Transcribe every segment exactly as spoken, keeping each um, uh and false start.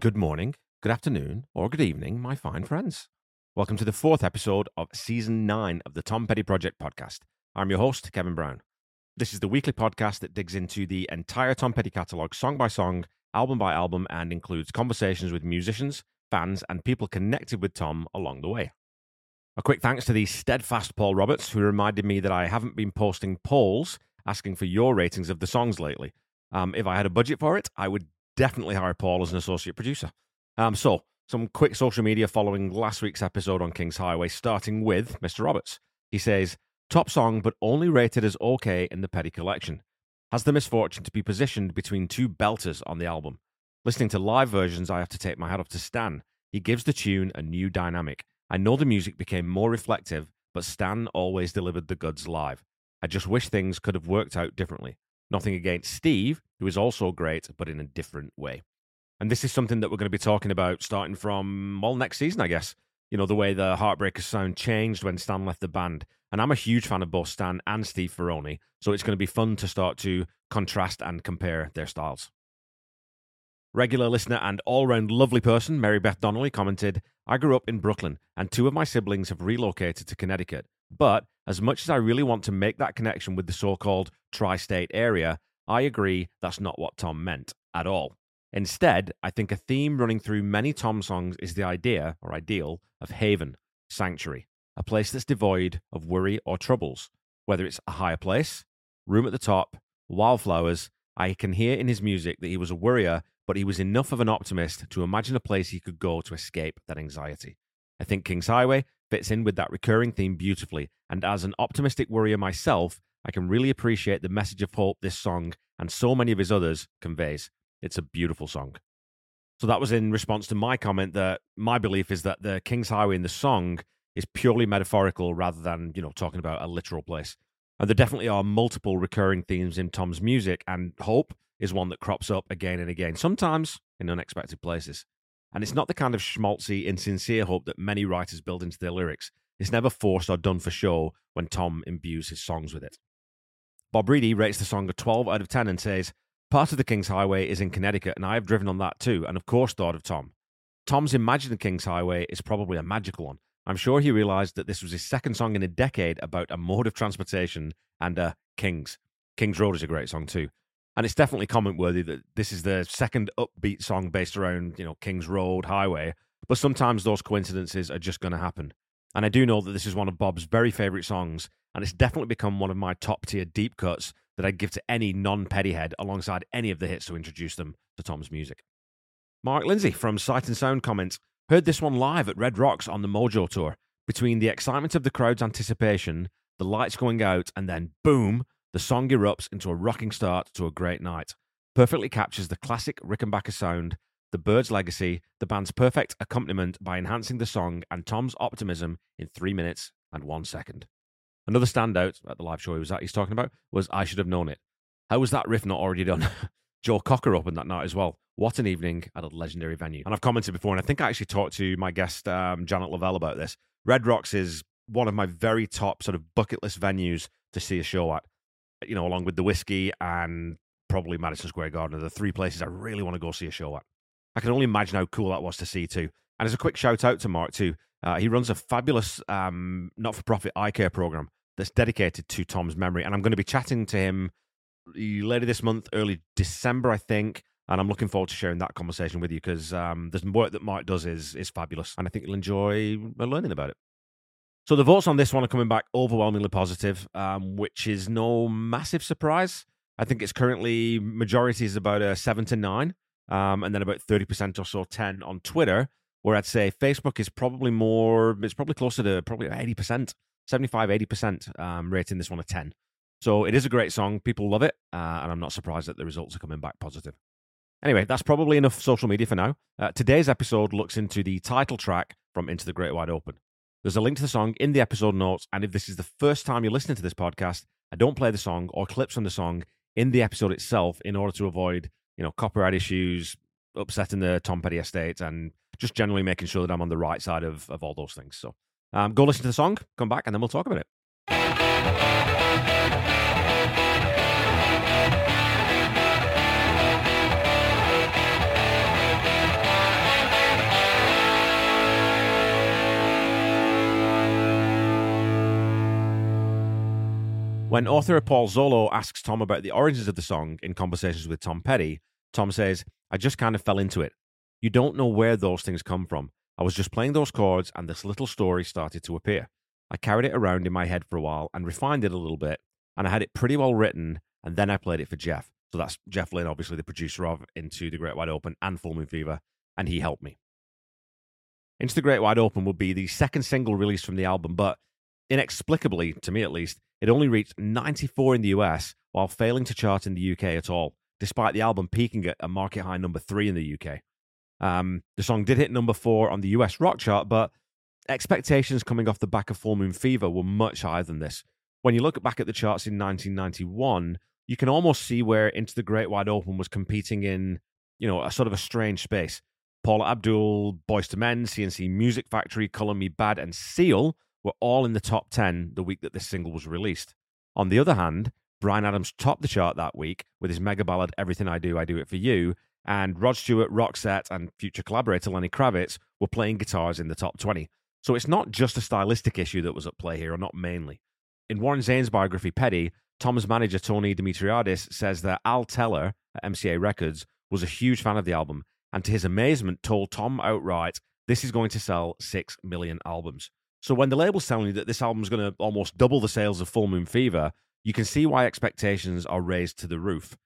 Good morning, good afternoon, or good evening, my fine friends. Welcome to the fourth episode of Season nine of the Tom Petty Project podcast. I'm your host, Kevin Brown. This is the weekly podcast that digs into the entire Tom Petty catalogue, song by song, album by album, and includes conversations with musicians, fans, and people connected with Tom along the way. A quick thanks to the steadfast Paul Roberts, who reminded me that I haven't been posting polls asking for your ratings of the songs lately. Um, if I had a budget for it, I would definitely hire Paul as an associate producer. Um, so, some quick social media following last week's episode on King's Highway, starting with Mister Roberts. He says, top song, but only rated as okay in the Petty collection. Has the misfortune to be positioned between two belters on the album. Listening to live versions, I have to take my hat off to Stan. He gives the tune a new dynamic. I know the music became more reflective, but Stan always delivered the goods live. I just wish things could have worked out differently. Nothing against Steve, who is also great, but in a different way. And this is something that we're going to be talking about starting from, well, next season, I guess. You know, the way the Heartbreakers sound changed when Stan left the band. And I'm a huge fan of both Stan and Steve Ferrone, so it's going to be fun to start to contrast and compare their styles. Regular listener and all-round lovely person, Mary Beth Donnelly, commented, I grew up in Brooklyn, and two of my siblings have relocated to Connecticut. But as much as I really want to make that connection with the so-called tri-state area, I agree that's not what Tom meant at all. Instead, I think a theme running through many Tom songs is the idea, or ideal, of haven, sanctuary, a place that's devoid of worry or troubles. Whether it's a higher place, room at the top, wildflowers, I can hear in his music that he was a worrier, but he was enough of an optimist to imagine a place he could go to escape that anxiety. I think King's Highway fits in with that recurring theme beautifully, and as an optimistic worrier myself, I can really appreciate the message of hope this song, and so many of his others, conveys. It's a beautiful song. So that was in response to my comment that my belief is that the King's Highway in the song is purely metaphorical rather than, you know, talking about a literal place. And there definitely are multiple recurring themes in Tom's music, and hope is one that crops up again and again, sometimes in unexpected places. And it's not the kind of schmaltzy, insincere hope that many writers build into their lyrics. It's never forced or done for show when Tom imbues his songs with it. Bob Reedy rates the song a twelve out of ten and says, part of the King's Highway is in Connecticut, and I have driven on that too, and of course thought of Tom. Tom's Imagine the King's Highway is probably a magical one. I'm sure he realized that this was his second song in a decade about a mode of transportation and uh, Kings. King's Road is a great song too. And it's definitely comment-worthy that this is the second upbeat song based around, you know, King's Road, Highway. But sometimes those coincidences are just going to happen. And I do know that this is one of Bob's very favourite songs, and it's definitely become one of my top-tier deep cuts that I'd give to any non-Petty head alongside any of the hits to introduce them to Tom's music. Mark Lindsay from Sight and Sound comments, heard this one live at Red Rocks on the Mojo Tour. Between the excitement of the crowd's anticipation, the lights going out, and then boom, the song erupts into a rocking start to a great night. Perfectly captures the classic Rickenbacker sound, the Bird's legacy, the band's perfect accompaniment by enhancing the song, and Tom's optimism in three minutes and one second. Another standout at the live show he was at, he's talking about, was I Should Have Known It. How was that riff not already done? Joe Cocker opened that night as well. What an evening at a legendary venue. And I've commented before, and I think I actually talked to my guest, um, Janet Lavelle, about this. Red Rocks is one of my very top sort of bucket list venues to see a show at. You know, along with the Whiskey and probably Madison Square Garden are the three places I really want to go see a show at. I can only imagine how cool that was to see too. And as a quick shout out to Mark too, uh, he runs a fabulous um, not-for-profit eye care program that's dedicated to Tom's memory. And I'm going to be chatting to him later this month, early December, I think. And I'm looking forward to sharing that conversation with you because um, the work that Mark does is is fabulous. And I think you'll enjoy learning about it. So the votes on this one are coming back overwhelmingly positive, um, which is no massive surprise. I think it's currently, majority is about a seven to nine, um, and then about thirty percent or so, ten on Twitter, where I'd say Facebook is probably more, it's probably closer to probably eighty percent, seventy-five, eighty percent um, rating this one a ten. So it is a great song. People love it, uh, and I'm not surprised that the results are coming back positive. Anyway, that's probably enough social media for now. Uh, today's episode looks into the title track from Into the Great Wide Open. There's a link to the song in the episode notes, and if this is the first time you're listening to this podcast, I don't play the song or clips from the song in the episode itself in order to avoid, you know, copyright issues, upsetting the Tom Petty estate, and just generally making sure that I'm on the right side of, of all those things. So um, go listen to the song, come back, and then we'll talk about it. When author Paul Zolo asks Tom about the origins of the song in conversations with Tom Petty, Tom says, "I just kind of fell into it. You don't know where those things come from. I was just playing those chords and this little story started to appear. I carried it around in my head for a while and refined it a little bit, and I had it pretty well written, and then I played it for Jeff." So that's Jeff Lynn, obviously the producer of Into the Great Wide Open and Full Moon Fever, and he helped me. Into the Great Wide Open would be the second single released from the album, but inexplicably, to me at least, it only reached ninety-four in the U S while failing to chart in the U K at all, despite the album peaking at a market high number three in the U K. Um, the song did hit number four on the U S rock chart, but expectations coming off the back of Full Moon Fever were much higher than this. When you look back at the charts in nineteen ninety-one, you can almost see where Into the Great Wide Open was competing in, you know, a sort of a strange space. Paula Abdul, Boyz two Men, C N C Music Factory, Colour Me Bad, and Seal were all in the top ten the week that this single was released. On the other hand, Bryan Adams topped the chart that week with his mega ballad Everything I Do, I Do It For You, and Rod Stewart, Roxette, and future collaborator Lenny Kravitz were playing guitars in the top twenty. So it's not just a stylistic issue that was at play here, or not mainly. In Warren Zane's biography, Petty, Tom's manager, Tony Dimitriadis, says that Al Teller at M C A Records was a huge fan of the album, and to his amazement told Tom outright, "This is going to sell six million albums." So when the label's telling you that this album's going to almost double the sales of Full Moon Fever, you can see why expectations are raised to the roof.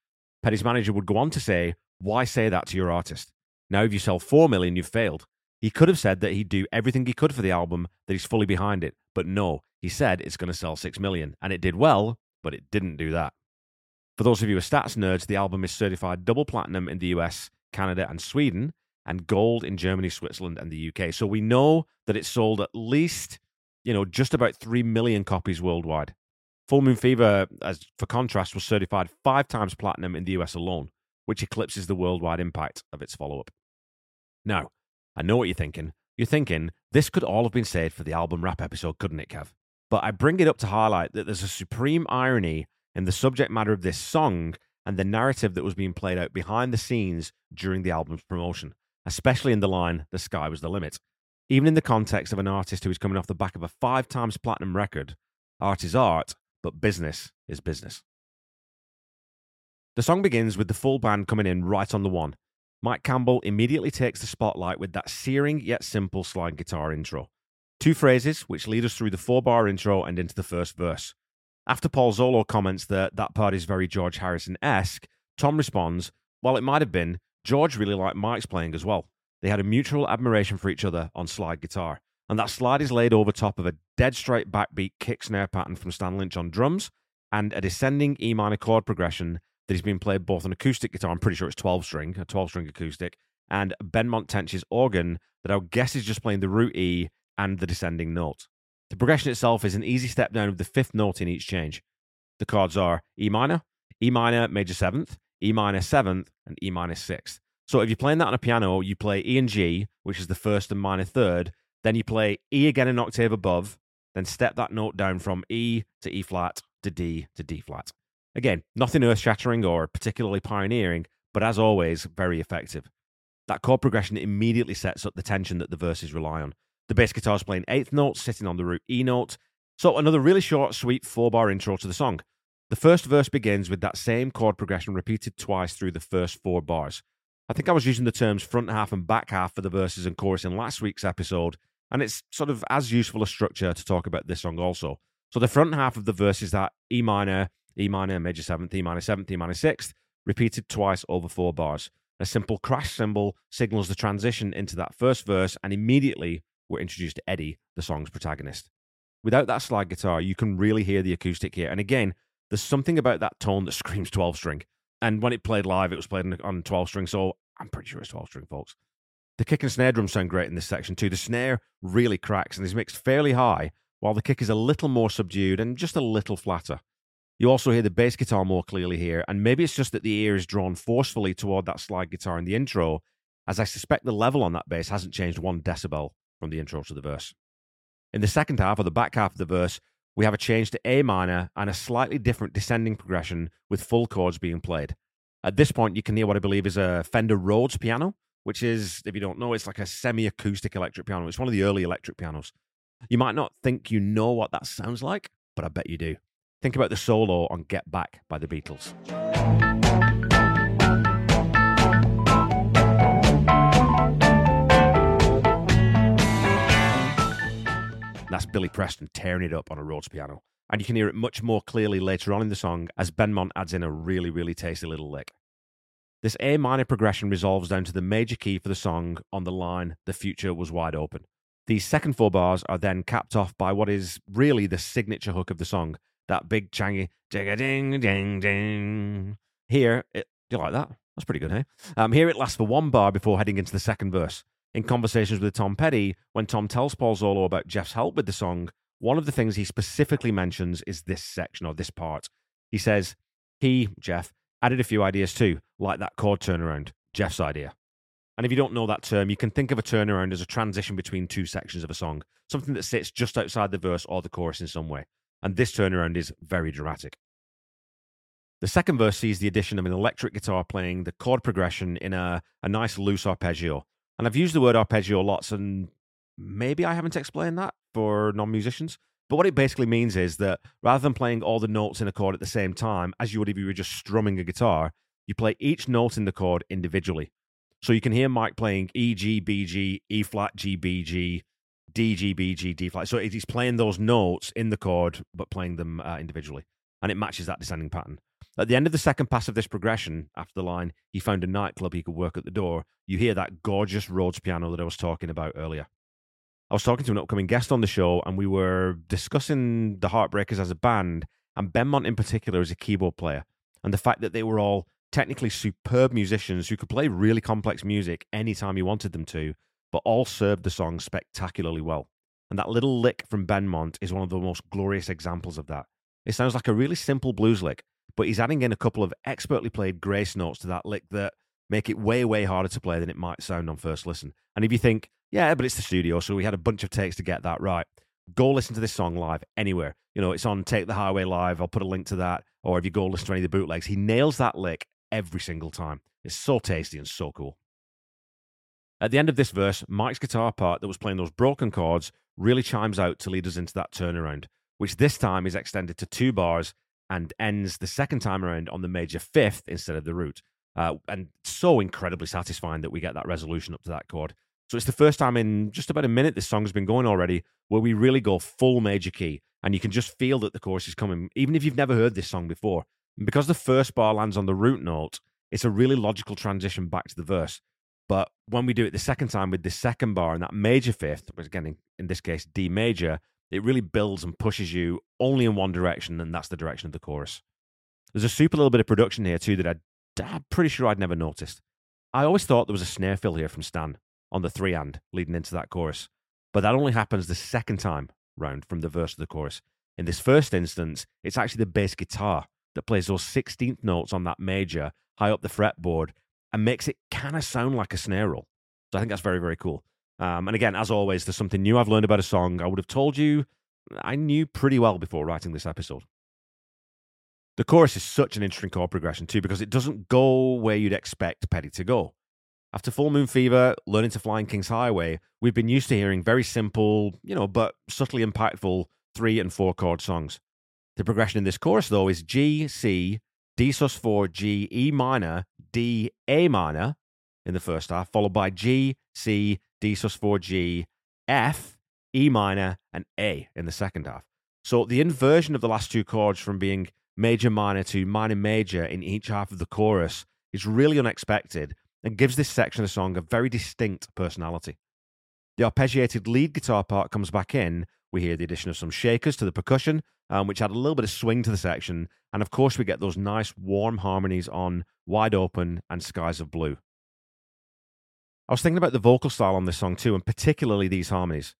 Petty's manager would go on to say, "Why say that to your artist? Now if you sell four million, you've failed." He could have said that he'd do everything he could for the album, that he's fully behind it, but no, he said it's going to sell six million, and it did well, but it didn't do that. For those of you who are stats nerds, the album is certified double platinum in the U S, Canada, and Sweden, and gold in Germany, Switzerland, and the U K. So we know that it sold at least, you know, just about three million copies worldwide. Full Moon Fever, as for contrast, was certified five times platinum in the U S alone, which eclipses the worldwide impact of its follow-up. Now, I know what you're thinking. You're thinking, this could all have been saved for the album wrap episode, couldn't it, Kev? But I bring it up to highlight that there's a supreme irony in the subject matter of this song and the narrative that was being played out behind the scenes during the album's promotion, especially in the line, "The sky was the limit." Even in the context of an artist who is coming off the back of a five times platinum record, art is art, but business is business. The song begins with the full band coming in right on the one. Mike Campbell immediately takes the spotlight with that searing yet simple slide guitar intro. Two phrases which lead us through the four-bar intro and into the first verse. After Paul Zolo comments that that part is very George Harrison-esque, Tom responds, "Well, it might have been. George really liked Mike's playing as well. They had a mutual admiration for each other on slide guitar." And that slide is laid over top of a dead straight backbeat kick snare pattern from Stan Lynch on drums and a descending E minor chord progression that has been played both on acoustic guitar, I'm pretty sure it's twelve string, a twelve string acoustic, and Benmont Tench's organ that I would guess is just playing the root E and the descending note. The progression itself is an easy step down of the fifth note in each change. The chords are E minor, E minor major seventh, E minor seventh, and E minor sixth. So if you're playing that on a piano, you play E and G, which is the first and minor third, then you play E again an octave above, then step that note down from E to E flat to D to D flat. Again, nothing earth-shattering or particularly pioneering, but as always, very effective. That chord progression immediately sets up the tension that the verses rely on. The bass guitar is playing eighth notes, sitting on the root E note. So another really short, sweet four-bar intro to the song. The first verse begins with that same chord progression repeated twice through the first four bars. I think I was using the terms front half and back half for the verses and chorus in last week's episode, and it's sort of as useful a structure to talk about this song also. So the front half of the verse is that E minor, E minor, major seventh, E minor seventh, E minor sixth, repeated twice over four bars. A simple crash cymbal signals the transition into that first verse, and immediately we're introduced to Eddie, the song's protagonist. Without that slide guitar, you can really hear the acoustic here. And again, there's something about that tone that screams twelve string. And when it played live, it was played on twelve string, so I'm pretty sure it's twelve string, folks. The kick and snare drums sound great in this section too. The snare really cracks and is mixed fairly high, while the kick is a little more subdued and just a little flatter. You also hear the bass guitar more clearly here, and maybe it's just that the ear is drawn forcefully toward that slide guitar in the intro, as I suspect the level on that bass hasn't changed one decibel from the intro to the verse. In the second half, or the back half of the verse, we have a change to A minor and a slightly different descending progression with full chords being played. At this point, you can hear what I believe is a Fender Rhodes piano, which is, if you don't know, it's like a semi-acoustic electric piano. It's one of the early electric pianos. You might not think you know what that sounds like, but I bet you do. Think about the solo on Get Back by the Beatles. That's Billy Preston tearing it up on a Rhodes piano. And you can hear it much more clearly later on in the song as Benmont adds in a really, really tasty little lick. This A minor progression resolves down to the major key for the song on the line, "The future was wide open." These second four bars are then capped off by what is really the signature hook of the song, that big changy ding-a-ding-ding-ding. Here, it, do you like that? That's pretty good, hey? Um, here it lasts for one bar before heading into the second verse. In conversations with Tom Petty, when Tom tells Paul Zolo about Jeff's help with the song, one of the things he specifically mentions is this section or this part. He says, he, Jeff, added a few ideas too, like that chord turnaround, Jeff's idea. And if you don't know that term, you can think of a turnaround as a transition between two sections of a song, something that sits just outside the verse or the chorus in some way. And this turnaround is very dramatic. The second verse sees the addition of an electric guitar playing the chord progression in a, a nice loose arpeggio. And I've used the word arpeggio lots, and maybe I haven't explained that for non-musicians. But what it basically means is that rather than playing all the notes in a chord at the same time, as you would if you were just strumming a guitar, you play each note in the chord individually. So you can hear Mike playing E, G, B, G, E flat, G, B, G, D, G, B, G, D flat. So he's playing those notes in the chord, but playing them uh, individually. And it matches that descending pattern. At the end of the second pass of this progression, after the line, he found a nightclub he could work at the door, you hear that gorgeous Rhodes piano that I was talking about earlier. I was talking to an upcoming guest on the show, and we were discussing the Heartbreakers as a band, and Benmont in particular as a keyboard player, and the fact that they were all technically superb musicians who could play really complex music anytime you wanted them to, but all served the song spectacularly well. And that little lick from Benmont is one of the most glorious examples of that. It sounds like a really simple blues lick, but he's adding in a couple of expertly played grace notes to that lick that make it way, way harder to play than it might sound on first listen. And if you think, yeah, but it's the studio, so we had a bunch of takes to get that right, go listen to this song live anywhere. You know, it's on Take the Highway Live. I'll put a link to that. Or if you go listen to any of the bootlegs, he nails that lick every single time. It's so tasty and so cool. At the end of this verse, Mike's guitar part that was playing those broken chords really chimes out to lead us into that turnaround, which this time is extended to two bars and ends the second time around on the major fifth instead of the root. Uh, and so incredibly satisfying that we get that resolution up to that chord. So it's the first time in just about a minute this song's been going already where we really go full major key, and you can just feel that the chorus is coming, even if you've never heard this song before. And because the first bar lands on the root note, it's a really logical transition back to the verse. But when we do it the second time with the second bar and that major fifth, which again, in this case, D major, it really builds and pushes you only in one direction, and that's the direction of the chorus. There's a super little bit of production here too that I'd, I'm pretty sure I'd never noticed. I always thought there was a snare fill here from Stan on the three and leading into that chorus, but that only happens the second time round from the verse to the chorus. In this first instance, it's actually the bass guitar that plays those sixteenth notes on that major high up the fretboard and makes it kind of sound like a snare roll. So I think that's very, very cool. Um, and again, as always, there's something new I've learned about a song I would have told you I knew pretty well before writing this episode. The chorus is such an interesting chord progression too, because it doesn't go where you'd expect Petty to go. After Full Moon Fever, Learning to Fly in King's Highway, we've been used to hearing very simple, you know, but subtly impactful three and four chord songs. The progression in this chorus, though, is G, C, D sus four, G, E minor, D, A minor in the first half, followed by G, C, D sus four, G, F, E minor, and A in the second half. So the inversion of the last two chords from being major minor to minor major in each half of the chorus is really unexpected and gives this section of the song a very distinct personality. The arpeggiated lead guitar part comes back in. We hear the addition of some shakers to the percussion, um, which add a little bit of swing to the section. And of course, we get those nice warm harmonies on Wide Open and Skies of Blue. I was thinking about the vocal style on this song too, and particularly these harmonies.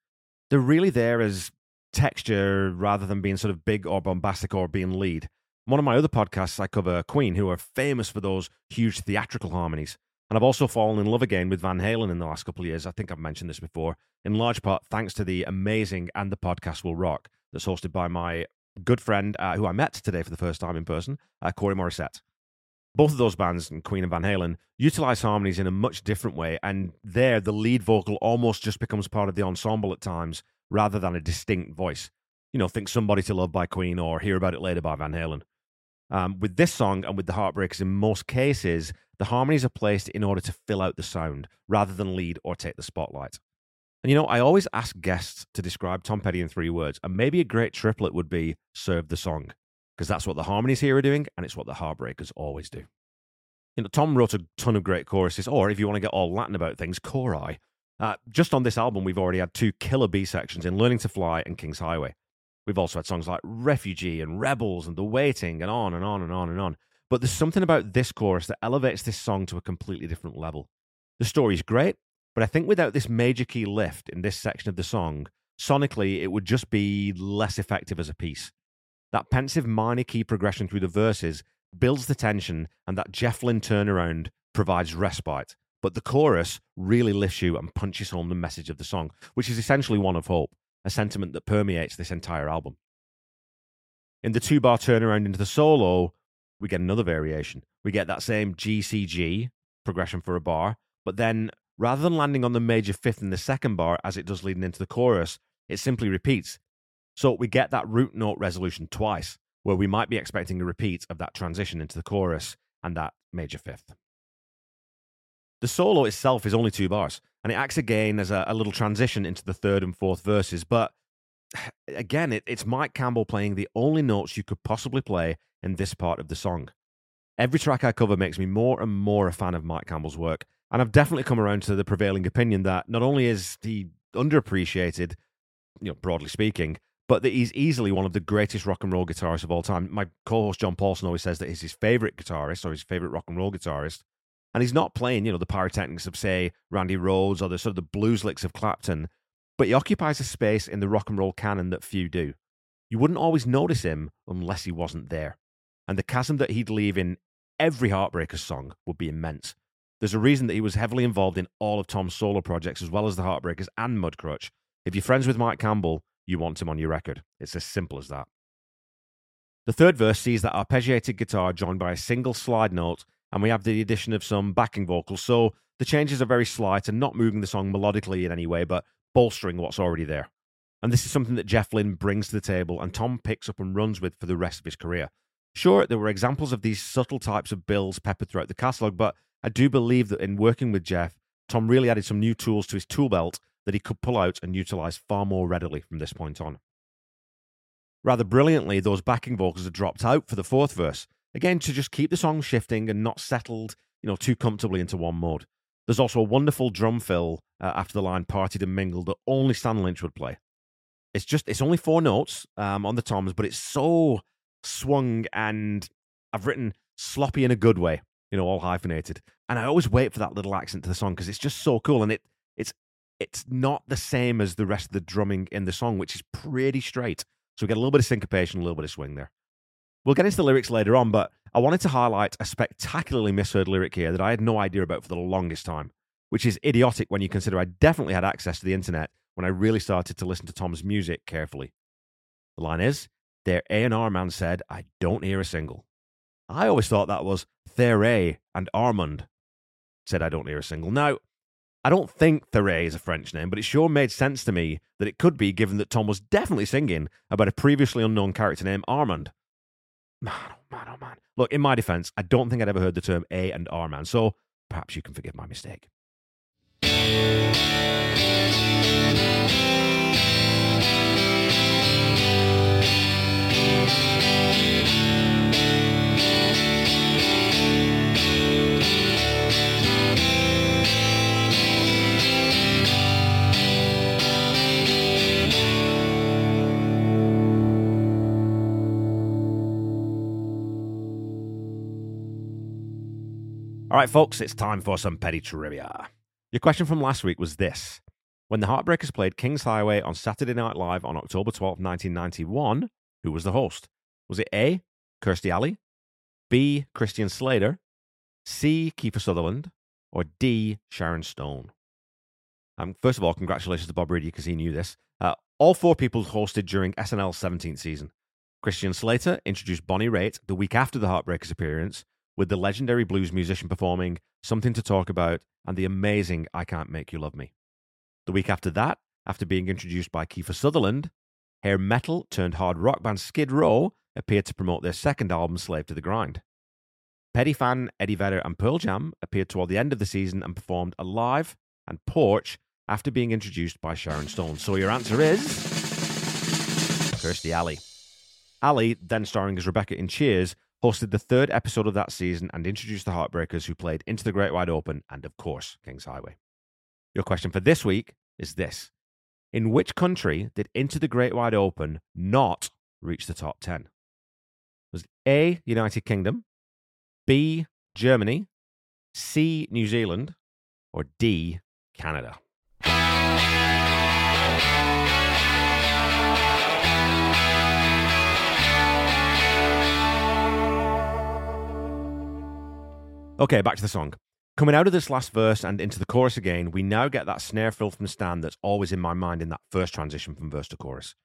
They're really there as texture rather than being sort of big or bombastic or being lead. One of my other podcasts, I cover Queen, who are famous for those huge theatrical harmonies. And I've also fallen in love again with Van Halen in the last couple of years. I think I've mentioned this before, in large part thanks to the amazing And the Podcast Will Rock that's hosted by my good friend, uh, who I met today for the first time in person, uh, Corey Morissette. Both of those bands, Queen and Van Halen, utilize harmonies in a much different way, and there the lead vocal almost just becomes part of the ensemble at times, rather than a distinct voice. you know, think Somebody to Love by Queen or Hear About It Later by Van Halen. Um, with this song and with the Heartbreakers, in most cases, the harmonies are placed in order to fill out the sound rather than lead or take the spotlight. And, you know, I always ask guests to describe Tom Petty in three words, and maybe a great triplet would be serve the song, because that's what the harmonies here are doing, and it's what the Heartbreakers always do. You know, Tom wrote a ton of great choruses, or if you want to get all Latin about things, chorae. Uh, just on this album, we've already had two killer B sections in Learning to Fly and King's Highway. We've also had songs like Refugee and Rebels and The Waiting and on and on and on and on. But there's something about this chorus that elevates this song to a completely different level. The story's great, but I think without this major key lift in this section of the song, sonically, it would just be less effective as a piece. That pensive minor key progression through the verses builds the tension, and that Jeff Lynn turnaround provides respite. But the chorus really lifts you and punches home the message of the song, which is essentially one of hope, a sentiment that permeates this entire album. In the two-bar turnaround into the solo, we get another variation. We get that same G C G, progression for a bar, but then rather than landing on the major fifth in the second bar, as it does leading into the chorus, it simply repeats. So we get that root note resolution twice, where we might be expecting a repeat of that transition into the chorus and that major fifth. The solo itself is only two bars, and it acts again as a, a little transition into the third and fourth verses, but again, it, it's Mike Campbell playing the only notes you could possibly play in this part of the song. Every track I cover makes me more and more a fan of Mike Campbell's work, and I've definitely come around to the prevailing opinion that not only is he underappreciated, you know, broadly speaking, but that he's easily one of the greatest rock and roll guitarists of all time. My co-host John Paulson always says that he's his favourite guitarist or his favourite rock and roll guitarist. And he's not playing, you know, the pyrotechnics of, say, Randy Rhoads or the sort of the blues licks of Clapton, but he occupies a space in the rock and roll canon that few do. You wouldn't always notice him unless he wasn't there. And the chasm that he'd leave in every Heartbreakers song would be immense. There's a reason that he was heavily involved in all of Tom's solo projects, as well as the Heartbreakers and Mudcrutch. If you're friends with Mike Campbell, you want him on your record. It's as simple as that. The third verse sees that arpeggiated guitar joined by a single slide note, and we have the addition of some backing vocals, so the changes are very slight and not moving the song melodically in any way, but bolstering what's already there. And this is something that Jeff Lynne brings to the table and Tom picks up and runs with for the rest of his career. Sure, there were examples of these subtle types of builds peppered throughout the catalogue, but I do believe that in working with Jeff, Tom really added some new tools to his tool belt that he could pull out and utilize far more readily from this point on. Rather brilliantly, those backing vocals are dropped out for the fourth verse, again, to just keep the song shifting and not settled, you know, too comfortably into one mode. There's also a wonderful drum fill uh, after the line partied and mingled that only Stan Lynch would play. It's just, it's only four notes um, on the toms, but it's so swung and I've written sloppy in a good way, you know, all hyphenated. And I always wait for that little accent to the song because it's just so cool. And it it's it's not the same as the rest of the drumming in the song, which is pretty straight. So we get a little bit of syncopation, a little bit of swing there. We'll get into the lyrics later on, but I wanted to highlight a spectacularly misheard lyric here that I had no idea about for the longest time, which is idiotic when you consider I definitely had access to the internet when I really started to listen to Tom's music carefully. The line is, their A and R man said, I don't hear a single. I always thought that was Thérèse and Armand said, I don't hear a single. Now, I don't think Thérèse is a French name, but it sure made sense to me that it could be given that Tom was definitely singing about a previously unknown character named Armand. Man, oh man, oh man. Look, in my defense, I don't think I'd ever heard the term A and R man, so perhaps you can forgive my mistake. All right, folks, it's time for some Petty trivia. Your question from last week was this. When the Heartbreakers played King's Highway on Saturday Night Live on October twelfth, nineteen ninety-one, who was the host? Was it A, Kirstie Alley, B, Christian Slater, C, Kiefer Sutherland, or D, Sharon Stone? Um, first of all, congratulations to Bob Reedy because he knew this. Uh, all four people hosted during S N L's seventeenth season. Christian Slater introduced Bonnie Raitt the week after the Heartbreakers appearance, with the legendary blues musician performing Something to Talk About and the amazing I Can't Make You Love Me. The week after that, after being introduced by Kiefer Sutherland, hair metal turned hard rock band Skid Row appeared to promote their second album, Slave to the Grind. Petty fan Eddie Vedder and Pearl Jam appeared toward the end of the season and performed Alive and Porch after being introduced by Sharon Stone. So your answer is Kirstie Alley. Alley, then starring as Rebecca in Cheers, hosted the third episode of that season and introduced the Heartbreakers, who played Into the Great Wide Open and, of course, King's Highway. Your question for this week is this. In which country did Into the Great Wide Open not reach the top ten? Was it A, United Kingdom, B, Germany, C, New Zealand, or D, Canada? Okay, back to the song. Coming out of this last verse and into the chorus again, we now get that snare fill from Stan that's always in my mind in that first transition from verse to chorus.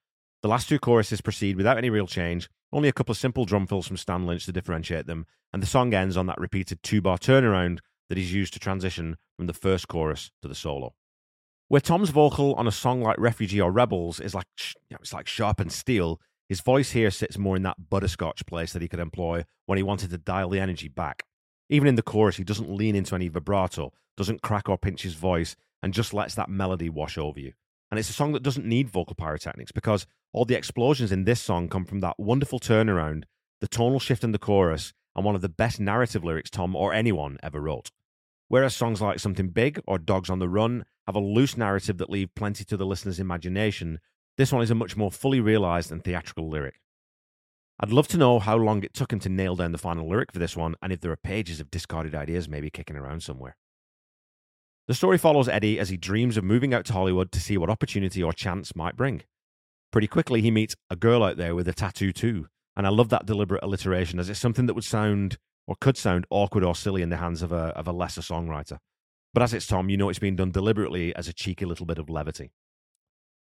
The last two choruses proceed without any real change, only a couple of simple drum fills from Stan Lynch to differentiate them, and the song ends on that repeated two-bar turnaround that is used to transition from the first chorus to the solo. Where Tom's vocal on a song like Refugee or Rebels is like, you know, it's like sharpened steel, his voice here sits more in that butterscotch place that he could employ when he wanted to dial the energy back. Even in the chorus, he doesn't lean into any vibrato, doesn't crack or pinch his voice, and just lets that melody wash over you. And it's a song that doesn't need vocal pyrotechnics because all the explosions in this song come from that wonderful turnaround, the tonal shift in the chorus, and one of the best narrative lyrics Tom or anyone ever wrote. Whereas songs like Something Big or Dogs on the Run have a loose narrative that leave plenty to the listener's imagination, this one is a much more fully realized and theatrical lyric. I'd love to know how long it took him to nail down the final lyric for this one, and if there are pages of discarded ideas maybe kicking around somewhere. The story follows Eddie as he dreams of moving out to Hollywood to see what opportunity or chance might bring. Pretty quickly, he meets a girl out there with a tattoo too, and I love that deliberate alliteration, as it's something that would sound, or could sound, awkward or silly in the hands of a, of a lesser songwriter. But as it's Tom, you know it's been done deliberately as a cheeky little bit of levity.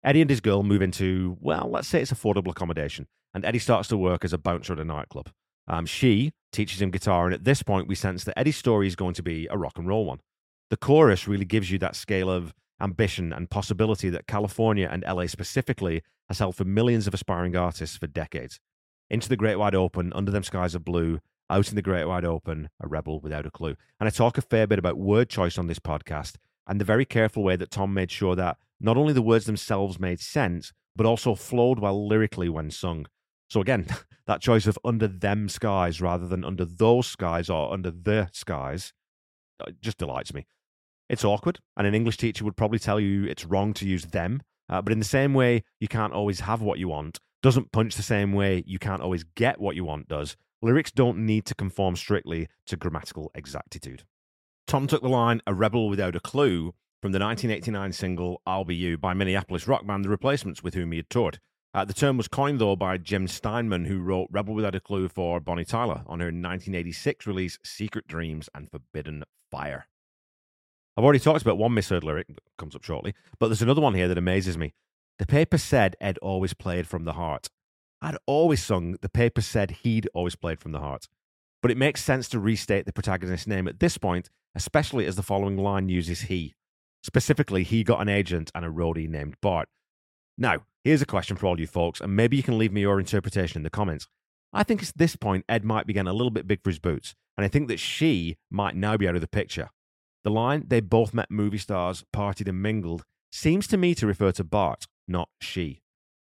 Eddie and his girl move into, well, let's say it's affordable accommodation, and Eddie starts to work as a bouncer at a nightclub. Um, she teaches him guitar, and at this point, we sense that Eddie's story is going to be a rock and roll one. The chorus really gives you that scale of ambition and possibility that California and L A specifically has held for millions of aspiring artists for decades. Into the Great Wide Open, Under Them Skies Are Blue, Out in the Great Wide Open, A Rebel Without a Clue. And I talk a fair bit about word choice on this podcast, and the very careful way that Tom made sure that not only the words themselves made sense, but also flowed well lyrically when sung. So again, that choice of Under Them Skies rather than Under Those Skies or Under The Skies just delights me. It's awkward, and an English teacher would probably tell you it's wrong to use them, uh, but in the same way you can't always have what you want doesn't punch the same way you can't always get what you want does. Lyrics don't need to conform strictly to grammatical exactitude. Tom took the line, A Rebel Without a Clue, from the nineteen eighty-nine single I'll Be You by Minneapolis rock band The Replacements, with whom he had toured. Uh, the term was coined, though, by Jim Steinman, who wrote Rebel Without a Clue for Bonnie Tyler on her nineteen eighty-six release Secret Dreams and Forbidden Fire. I've already talked about one misheard lyric that comes up shortly, but there's another one here that amazes me. The paper said Ed always played from the heart. I'd always sung the paper said he'd always played from the heart. But it makes sense to restate the protagonist's name at this point, especially as the following line uses he. Specifically, he got an agent and a roadie named Bart. Now, here's a question for all you folks, and maybe you can leave me your interpretation in the comments. I think at this point, Ed might be getting a little bit big for his boots, and I think that she might now be out of the picture. The line, they both met movie stars, partied and mingled, seems to me to refer to Bart, not she.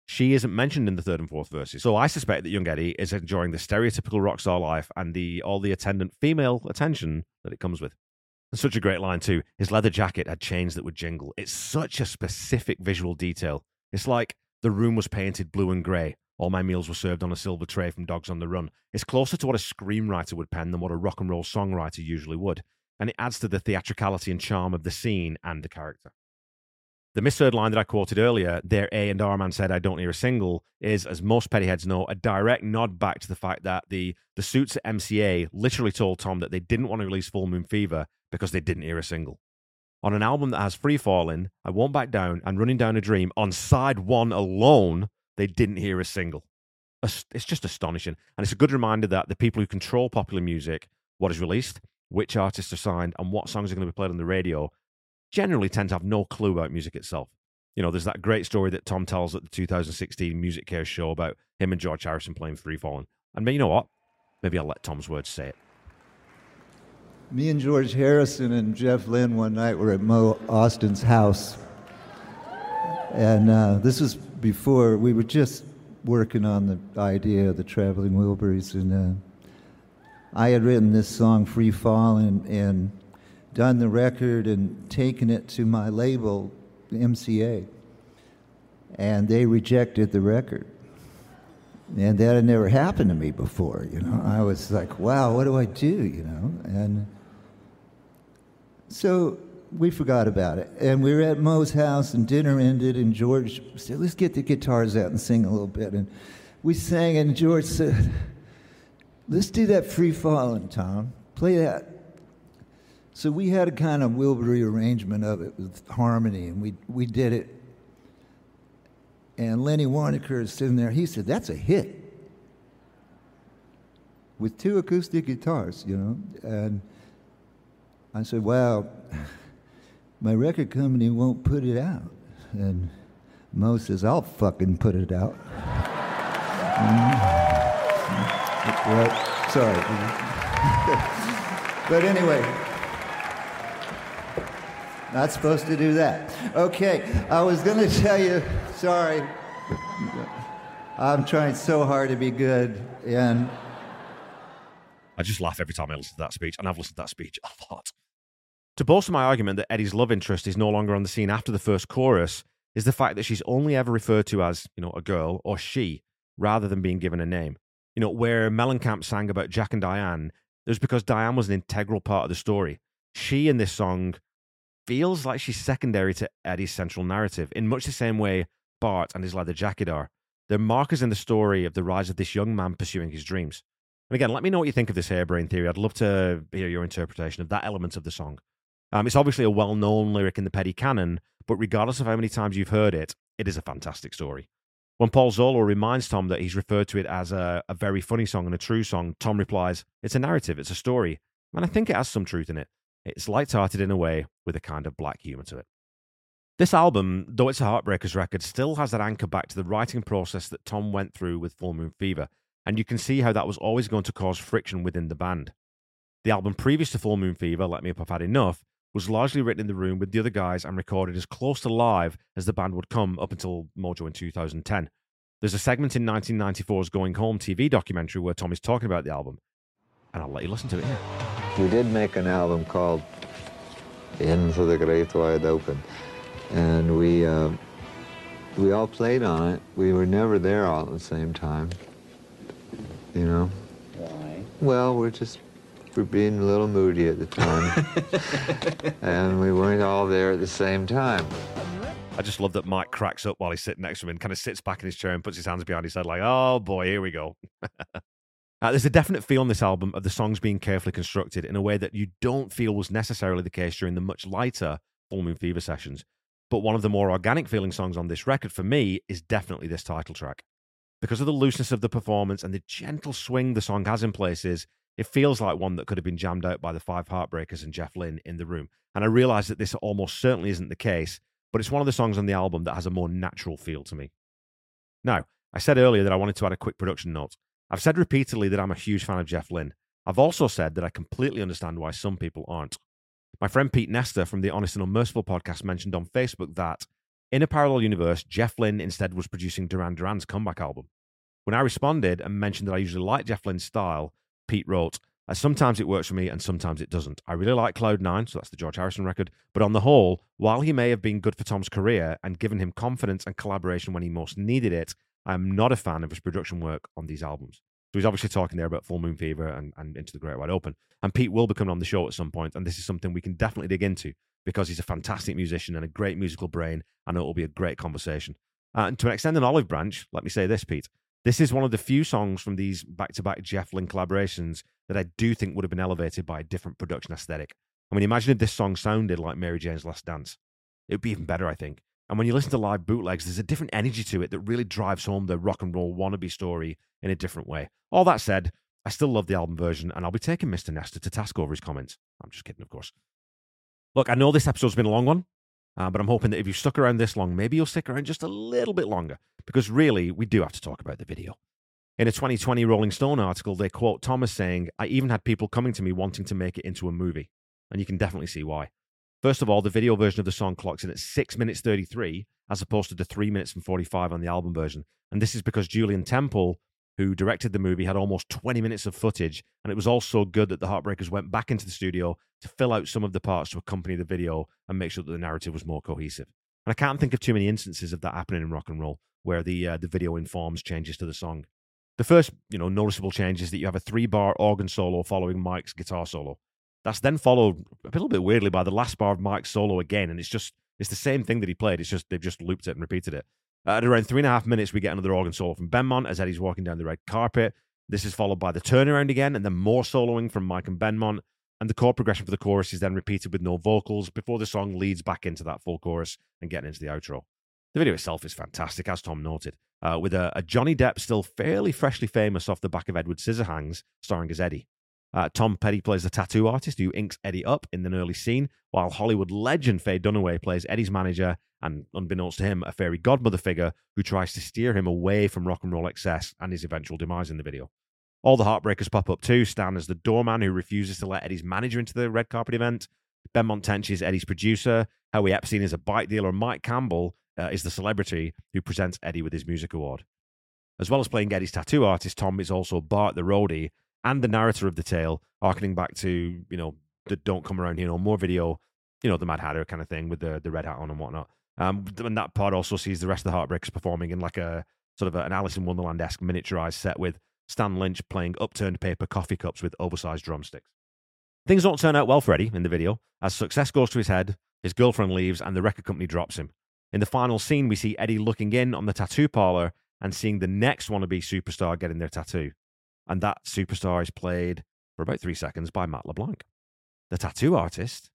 She isn't mentioned in the third and fourth verses, so I suspect that young Eddie is enjoying the stereotypical rock star life and the all the attendant female attention that it comes with. And such a great line too. His leather jacket had chains that would jingle. It's such a specific visual detail. It's like the room was painted blue and grey. All my meals were served on a silver tray from Dogs on the Run. It's closer to what a screenwriter would pen than what a rock and roll songwriter usually would. And it adds to the theatricality and charm of the scene and the character. The misheard line that I quoted earlier, their A and R man said I don't hear a single, is, as most Pettyheads know, a direct nod back to the fact that the, the suits at M C A literally told Tom that they didn't want to release Full Moon Fever because they didn't hear a single. On an album that has Free Falling, I Won't Back Down, and Running Down a Dream, on side one alone, they didn't hear a single. It's just astonishing. And it's a good reminder that the people who control popular music, what is released, which artists are signed, and what songs are going to be played on the radio, generally tend to have no clue about music itself. you know, there's that great story that Tom tells at the two thousand sixteen Music Care show about him and George Harrison playing Free Falling. And you know what? Maybe I'll let Tom's words say it. Me and George Harrison and Jeff Lynn one night were at Mo Austin's house. And uh, this was before, we were just working on the idea of the Traveling Wilburys. And uh, I had written this song, Free Falling, and done the record and taken it to my label, M C A, and they rejected the record. And that had never happened to me before, you know. I was like, wow, what do I do, you know? And so we forgot about it. And we were at Mo's house, and dinner ended, and George said, let's get the guitars out and sing a little bit. And we sang, and George said, let's do that Free Falling, Tom. Play that. So we had a kind of Wilbury arrangement of it with harmony, and we we did it. And Lenny Warnaker is sitting there. He said, that's a hit. With two acoustic guitars, you know. And I said, wow, my record company won't put it out. And Mo says, I'll fucking put it out. mm-hmm. Well, sorry. But anyway... Not supposed to do that. Okay, I was going to tell you, sorry. I'm trying so hard to be good, and... I just laugh every time I listen to that speech, and I've listened to that speech a lot. To bolster my argument that Eddie's love interest is no longer on the scene after the first chorus is the fact that she's only ever referred to as, you know, a girl, or she, rather than being given a name. You know, where Mellencamp sang about Jack and Diane, it was because Diane was an integral part of the story. She, in this song... feels like she's secondary to Eddie's central narrative, in much the same way Bart and his leather jacket are. They're markers in the story of the rise of this young man pursuing his dreams. And again, let me know what you think of this harebrained theory. I'd love to hear your interpretation of that element of the song. Um, it's obviously a well-known lyric in the Petty canon, but regardless of how many times you've heard it, it is a fantastic story. When Paul Zolo reminds Tom that he's referred to it as a, a very funny song and a true song, Tom replies, it's a narrative, it's a story, and I think it has some truth in it. It's light-hearted in a way, with a kind of black humour to it. This album, though it's a Heartbreakers record, still has that anchor back to the writing process that Tom went through with Full Moon Fever, and you can see how that was always going to cause friction within the band. The album previous to Full Moon Fever, Let Me Up I've Had Enough, was largely written in the room with the other guys and recorded as close to live as the band would come up until Mojo in two thousand ten. There's a segment in nineteen ninety-four's Going Home T V documentary where Tom is talking about the album, and I'll let you listen to it here. We did make an album called Into the Great Wide Open, and we uh, we all played on it. We were never there all at the same time, you know? Why? Well, we're just, we're being a little moody at the time, and we weren't all there at the same time. I just love that Mike cracks up while he's sitting next to him and kind of sits back in his chair and puts his hands behind his head like, oh boy, here we go. Uh, there's a definite feel on this album of the songs being carefully constructed in a way that you don't feel was necessarily the case during the much lighter Full Moon Fever sessions. But one of the more organic feeling songs on this record for me is definitely this title track. Because of the looseness of the performance and the gentle swing the song has in places, it feels like one that could have been jammed out by the Five Heartbreakers and Jeff Lynne in the room. And I realise that this almost certainly isn't the case, but it's one of the songs on the album that has a more natural feel to me. Now, I said earlier that I wanted to add a quick production note. I've said repeatedly that I'm a huge fan of Jeff Lynne. I've also said that I completely understand why some people aren't. My friend Pete Nesta from the Honest and Unmerciful podcast mentioned on Facebook that, in a parallel universe, Jeff Lynne instead was producing Duran Duran's comeback album. When I responded and mentioned that I usually like Jeff Lynne's style, Pete wrote, sometimes it works for me and sometimes it doesn't. I really like Cloud Nine, so that's the George Harrison record, but on the whole, while he may have been good for Tom's career and given him confidence and collaboration when he most needed it, I'm not a fan of his production work on these albums. So he's obviously talking there about Full Moon Fever and, and Into the Great Wide Open. And Pete will be coming on the show at some point, and this is something we can definitely dig into because he's a fantastic musician and a great musical brain, and it'll be a great conversation. Uh, and to extend an olive branch, let me say this, Pete. This is one of the few songs from these back-to-back Jeff Lynne collaborations that I do think would have been elevated by a different production aesthetic. I mean, imagine if this song sounded like Mary Jane's Last Dance. It would be even better, I think. And when you listen to live bootlegs, there's a different energy to it that really drives home the rock and roll wannabe story in a different way. All that said, I still love the album version, and I'll be taking Mister Nesta to task over his comments. I'm just kidding, of course. Look, I know this episode's been a long one, Uh, but I'm hoping that if you stuck around this long, maybe you'll stick around just a little bit longer, because really, we do have to talk about the video. In a twenty twenty Rolling Stone article, they quote Tom as saying, "I even had people coming to me wanting to make it into a movie." And you can definitely see why. First of all, the video version of the song clocks in at six minutes thirty-three, as opposed to the three minutes and forty-five on the album version. And this is because Julian Temple, who directed the movie, had almost twenty minutes of footage, and it was all so good that the Heartbreakers went back into the studio to fill out some of the parts to accompany the video and make sure that the narrative was more cohesive. And I can't think of too many instances of that happening in rock and roll, where the uh, the video informs changes to the song. The first, you know, noticeable change is that you have a three-bar organ solo following Mike's guitar solo. That's then followed a little bit weirdly by the last bar of Mike's solo again, and it's just, it's the same thing that he played, it's just, they've just looped it and repeated it. At around three and a half minutes, we get another organ solo from Benmont as Eddie's walking down the red carpet. This is followed by the turnaround again, and then more soloing from Mike and Benmont. And the chord progression for the chorus is then repeated with no vocals before the song leads back into that full chorus and getting into the outro. The video itself is fantastic, as Tom noted, uh, with a, a Johnny Depp still fairly freshly famous off the back of Edward Scissorhands, starring as Eddie. Uh, Tom Petty plays the tattoo artist who inks Eddie up in an early scene, while Hollywood legend Faye Dunaway plays Eddie's manager and, unbeknownst to him, a fairy godmother figure who tries to steer him away from rock and roll excess and his eventual demise in the video. All the Heartbreakers pop up too. Stan is the doorman who refuses to let Eddie's manager into the red carpet event. Benmont Tench is Eddie's producer. Howie Epstein is a bike dealer. Mike Campbell uh, is the celebrity who presents Eddie with his music award. As well as playing Eddie's tattoo artist, Tom is also Bart the roadie and the narrator of the tale, harkening back to, you know, the Don't Come Around Here No More video, you know, the Mad Hatter kind of thing with the, the red hat on and whatnot. Um, and that part also sees the rest of the Heartbreakers performing in like a sort of a, an Alice in Wonderland-esque miniaturized set, with Stan Lynch playing upturned paper coffee cups with oversized drumsticks. Things don't turn out well for Eddie in the video, as success goes to his head, his girlfriend leaves, and the record company drops him. In the final scene, we see Eddie looking in on the tattoo parlor and seeing the next wannabe superstar getting their tattoo. And that superstar is played for about three seconds by Matt LeBlanc. The tattoo artist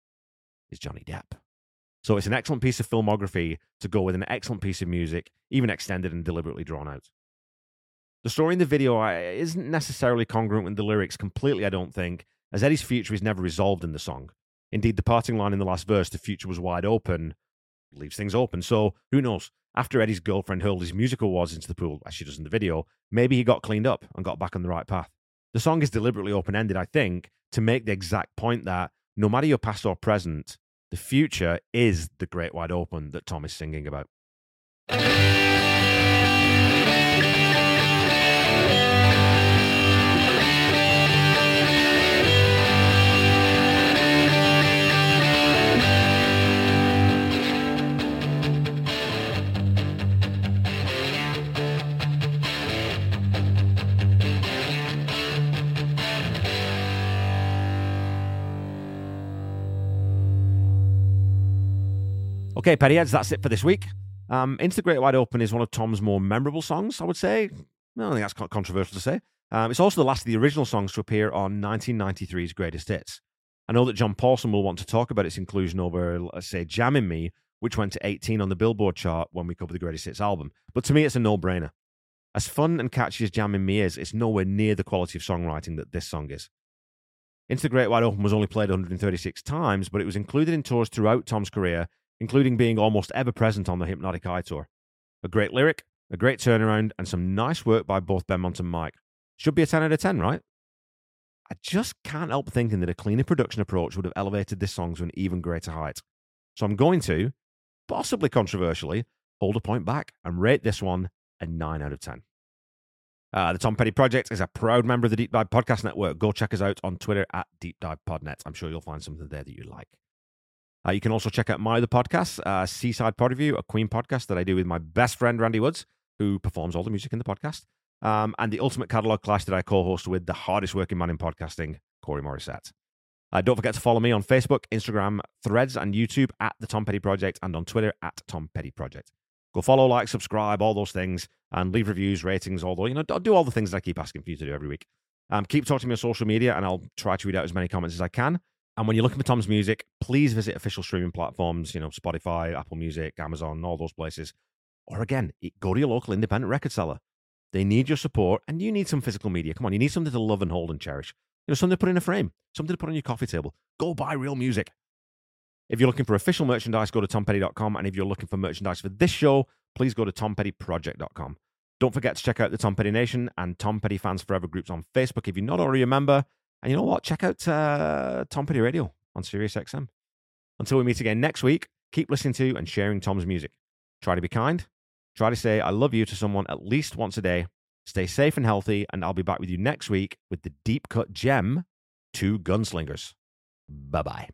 is Johnny Depp. So it's an excellent piece of filmography to go with an excellent piece of music, even extended and deliberately drawn out. The story in the video isn't necessarily congruent with the lyrics completely, I don't think, as Eddie's future is never resolved in the song. Indeed, the parting line in the last verse, "The future was wide open," leaves things open, so who knows? After Eddie's girlfriend hurled his music awards into the pool, as she does in the video, maybe he got cleaned up and got back on the right path. The song is deliberately open-ended, I think, to make the exact point that, no matter your past or present, the future is the great wide open that Tom is singing about. Okay, Pettyheads, that's it for this week. Um, Into the Great Wide Open is one of Tom's more memorable songs, I would say. I don't think that's controversial to say. Um, it's also the last of the original songs to appear on nineteen ninety-three's Greatest Hits. I know that John Paulson will want to talk about its inclusion over, let's say, Jamming Me, which went to eighteen on the Billboard chart when we covered the Greatest Hits album. But to me, it's a no-brainer. As fun and catchy as Jamming Me is, it's nowhere near the quality of songwriting that this song is. Into the Great Wide Open was only played one hundred thirty-six times, but it was included in tours throughout Tom's career, including being almost ever-present on the Hypnotic Eye Tour. A great lyric, a great turnaround, and some nice work by both Benmont and Mike. Should be a ten out of ten, right? I just can't help thinking that a cleaner production approach would have elevated this song to an even greater height. So I'm going to, possibly controversially, hold a point back and rate this one a nine out of ten. Uh, the Tom Petty Project is a proud member of the Deep Dive Podcast Network. Go check us out on Twitter at Deep Dive Podnet. I'm sure you'll find something there that you like. Uh, you can also check out my other podcast, uh, Seaside Pod Review, a Queen podcast that I do with my best friend, Randy Woods, who performs all the music in the podcast, um, and the Ultimate Catalog Clash that I co-host with the hardest working man in podcasting, Corey Morissette. Uh, don't forget to follow me on Facebook, Instagram, Threads, and YouTube at The Tom Petty Project, and on Twitter at Tom Petty Project. Go follow, like, subscribe, all those things, and leave reviews, ratings, although, you know, do all the things that I keep asking for you to do every week. Um, keep talking to me on social media, and I'll try to read out as many comments as I can. And when you're looking for Tom's music, please visit official streaming platforms, you know, Spotify, Apple Music, Amazon, all those places. Or again, go to your local independent record seller. They need your support, and you need some physical media. Come on, you need something to love and hold and cherish. You know, something to put in a frame, something to put on your coffee table. Go buy real music. If you're looking for official merchandise, go to tom petty dot com. And if you're looking for merchandise for this show, please go to tom petty project dot com. Don't forget to check out the Tom Petty Nation and Tom Petty Fans Forever groups on Facebook if you're not already a member. And you know what? Check out uh, Tom Petty Radio on Sirius X M. Until we meet again next week, keep listening to and sharing Tom's music. Try to be kind. Try to say I love you to someone at least once a day. Stay safe and healthy, and I'll be back with you next week with the deep cut gem, Two Gunslingers. Bye-bye.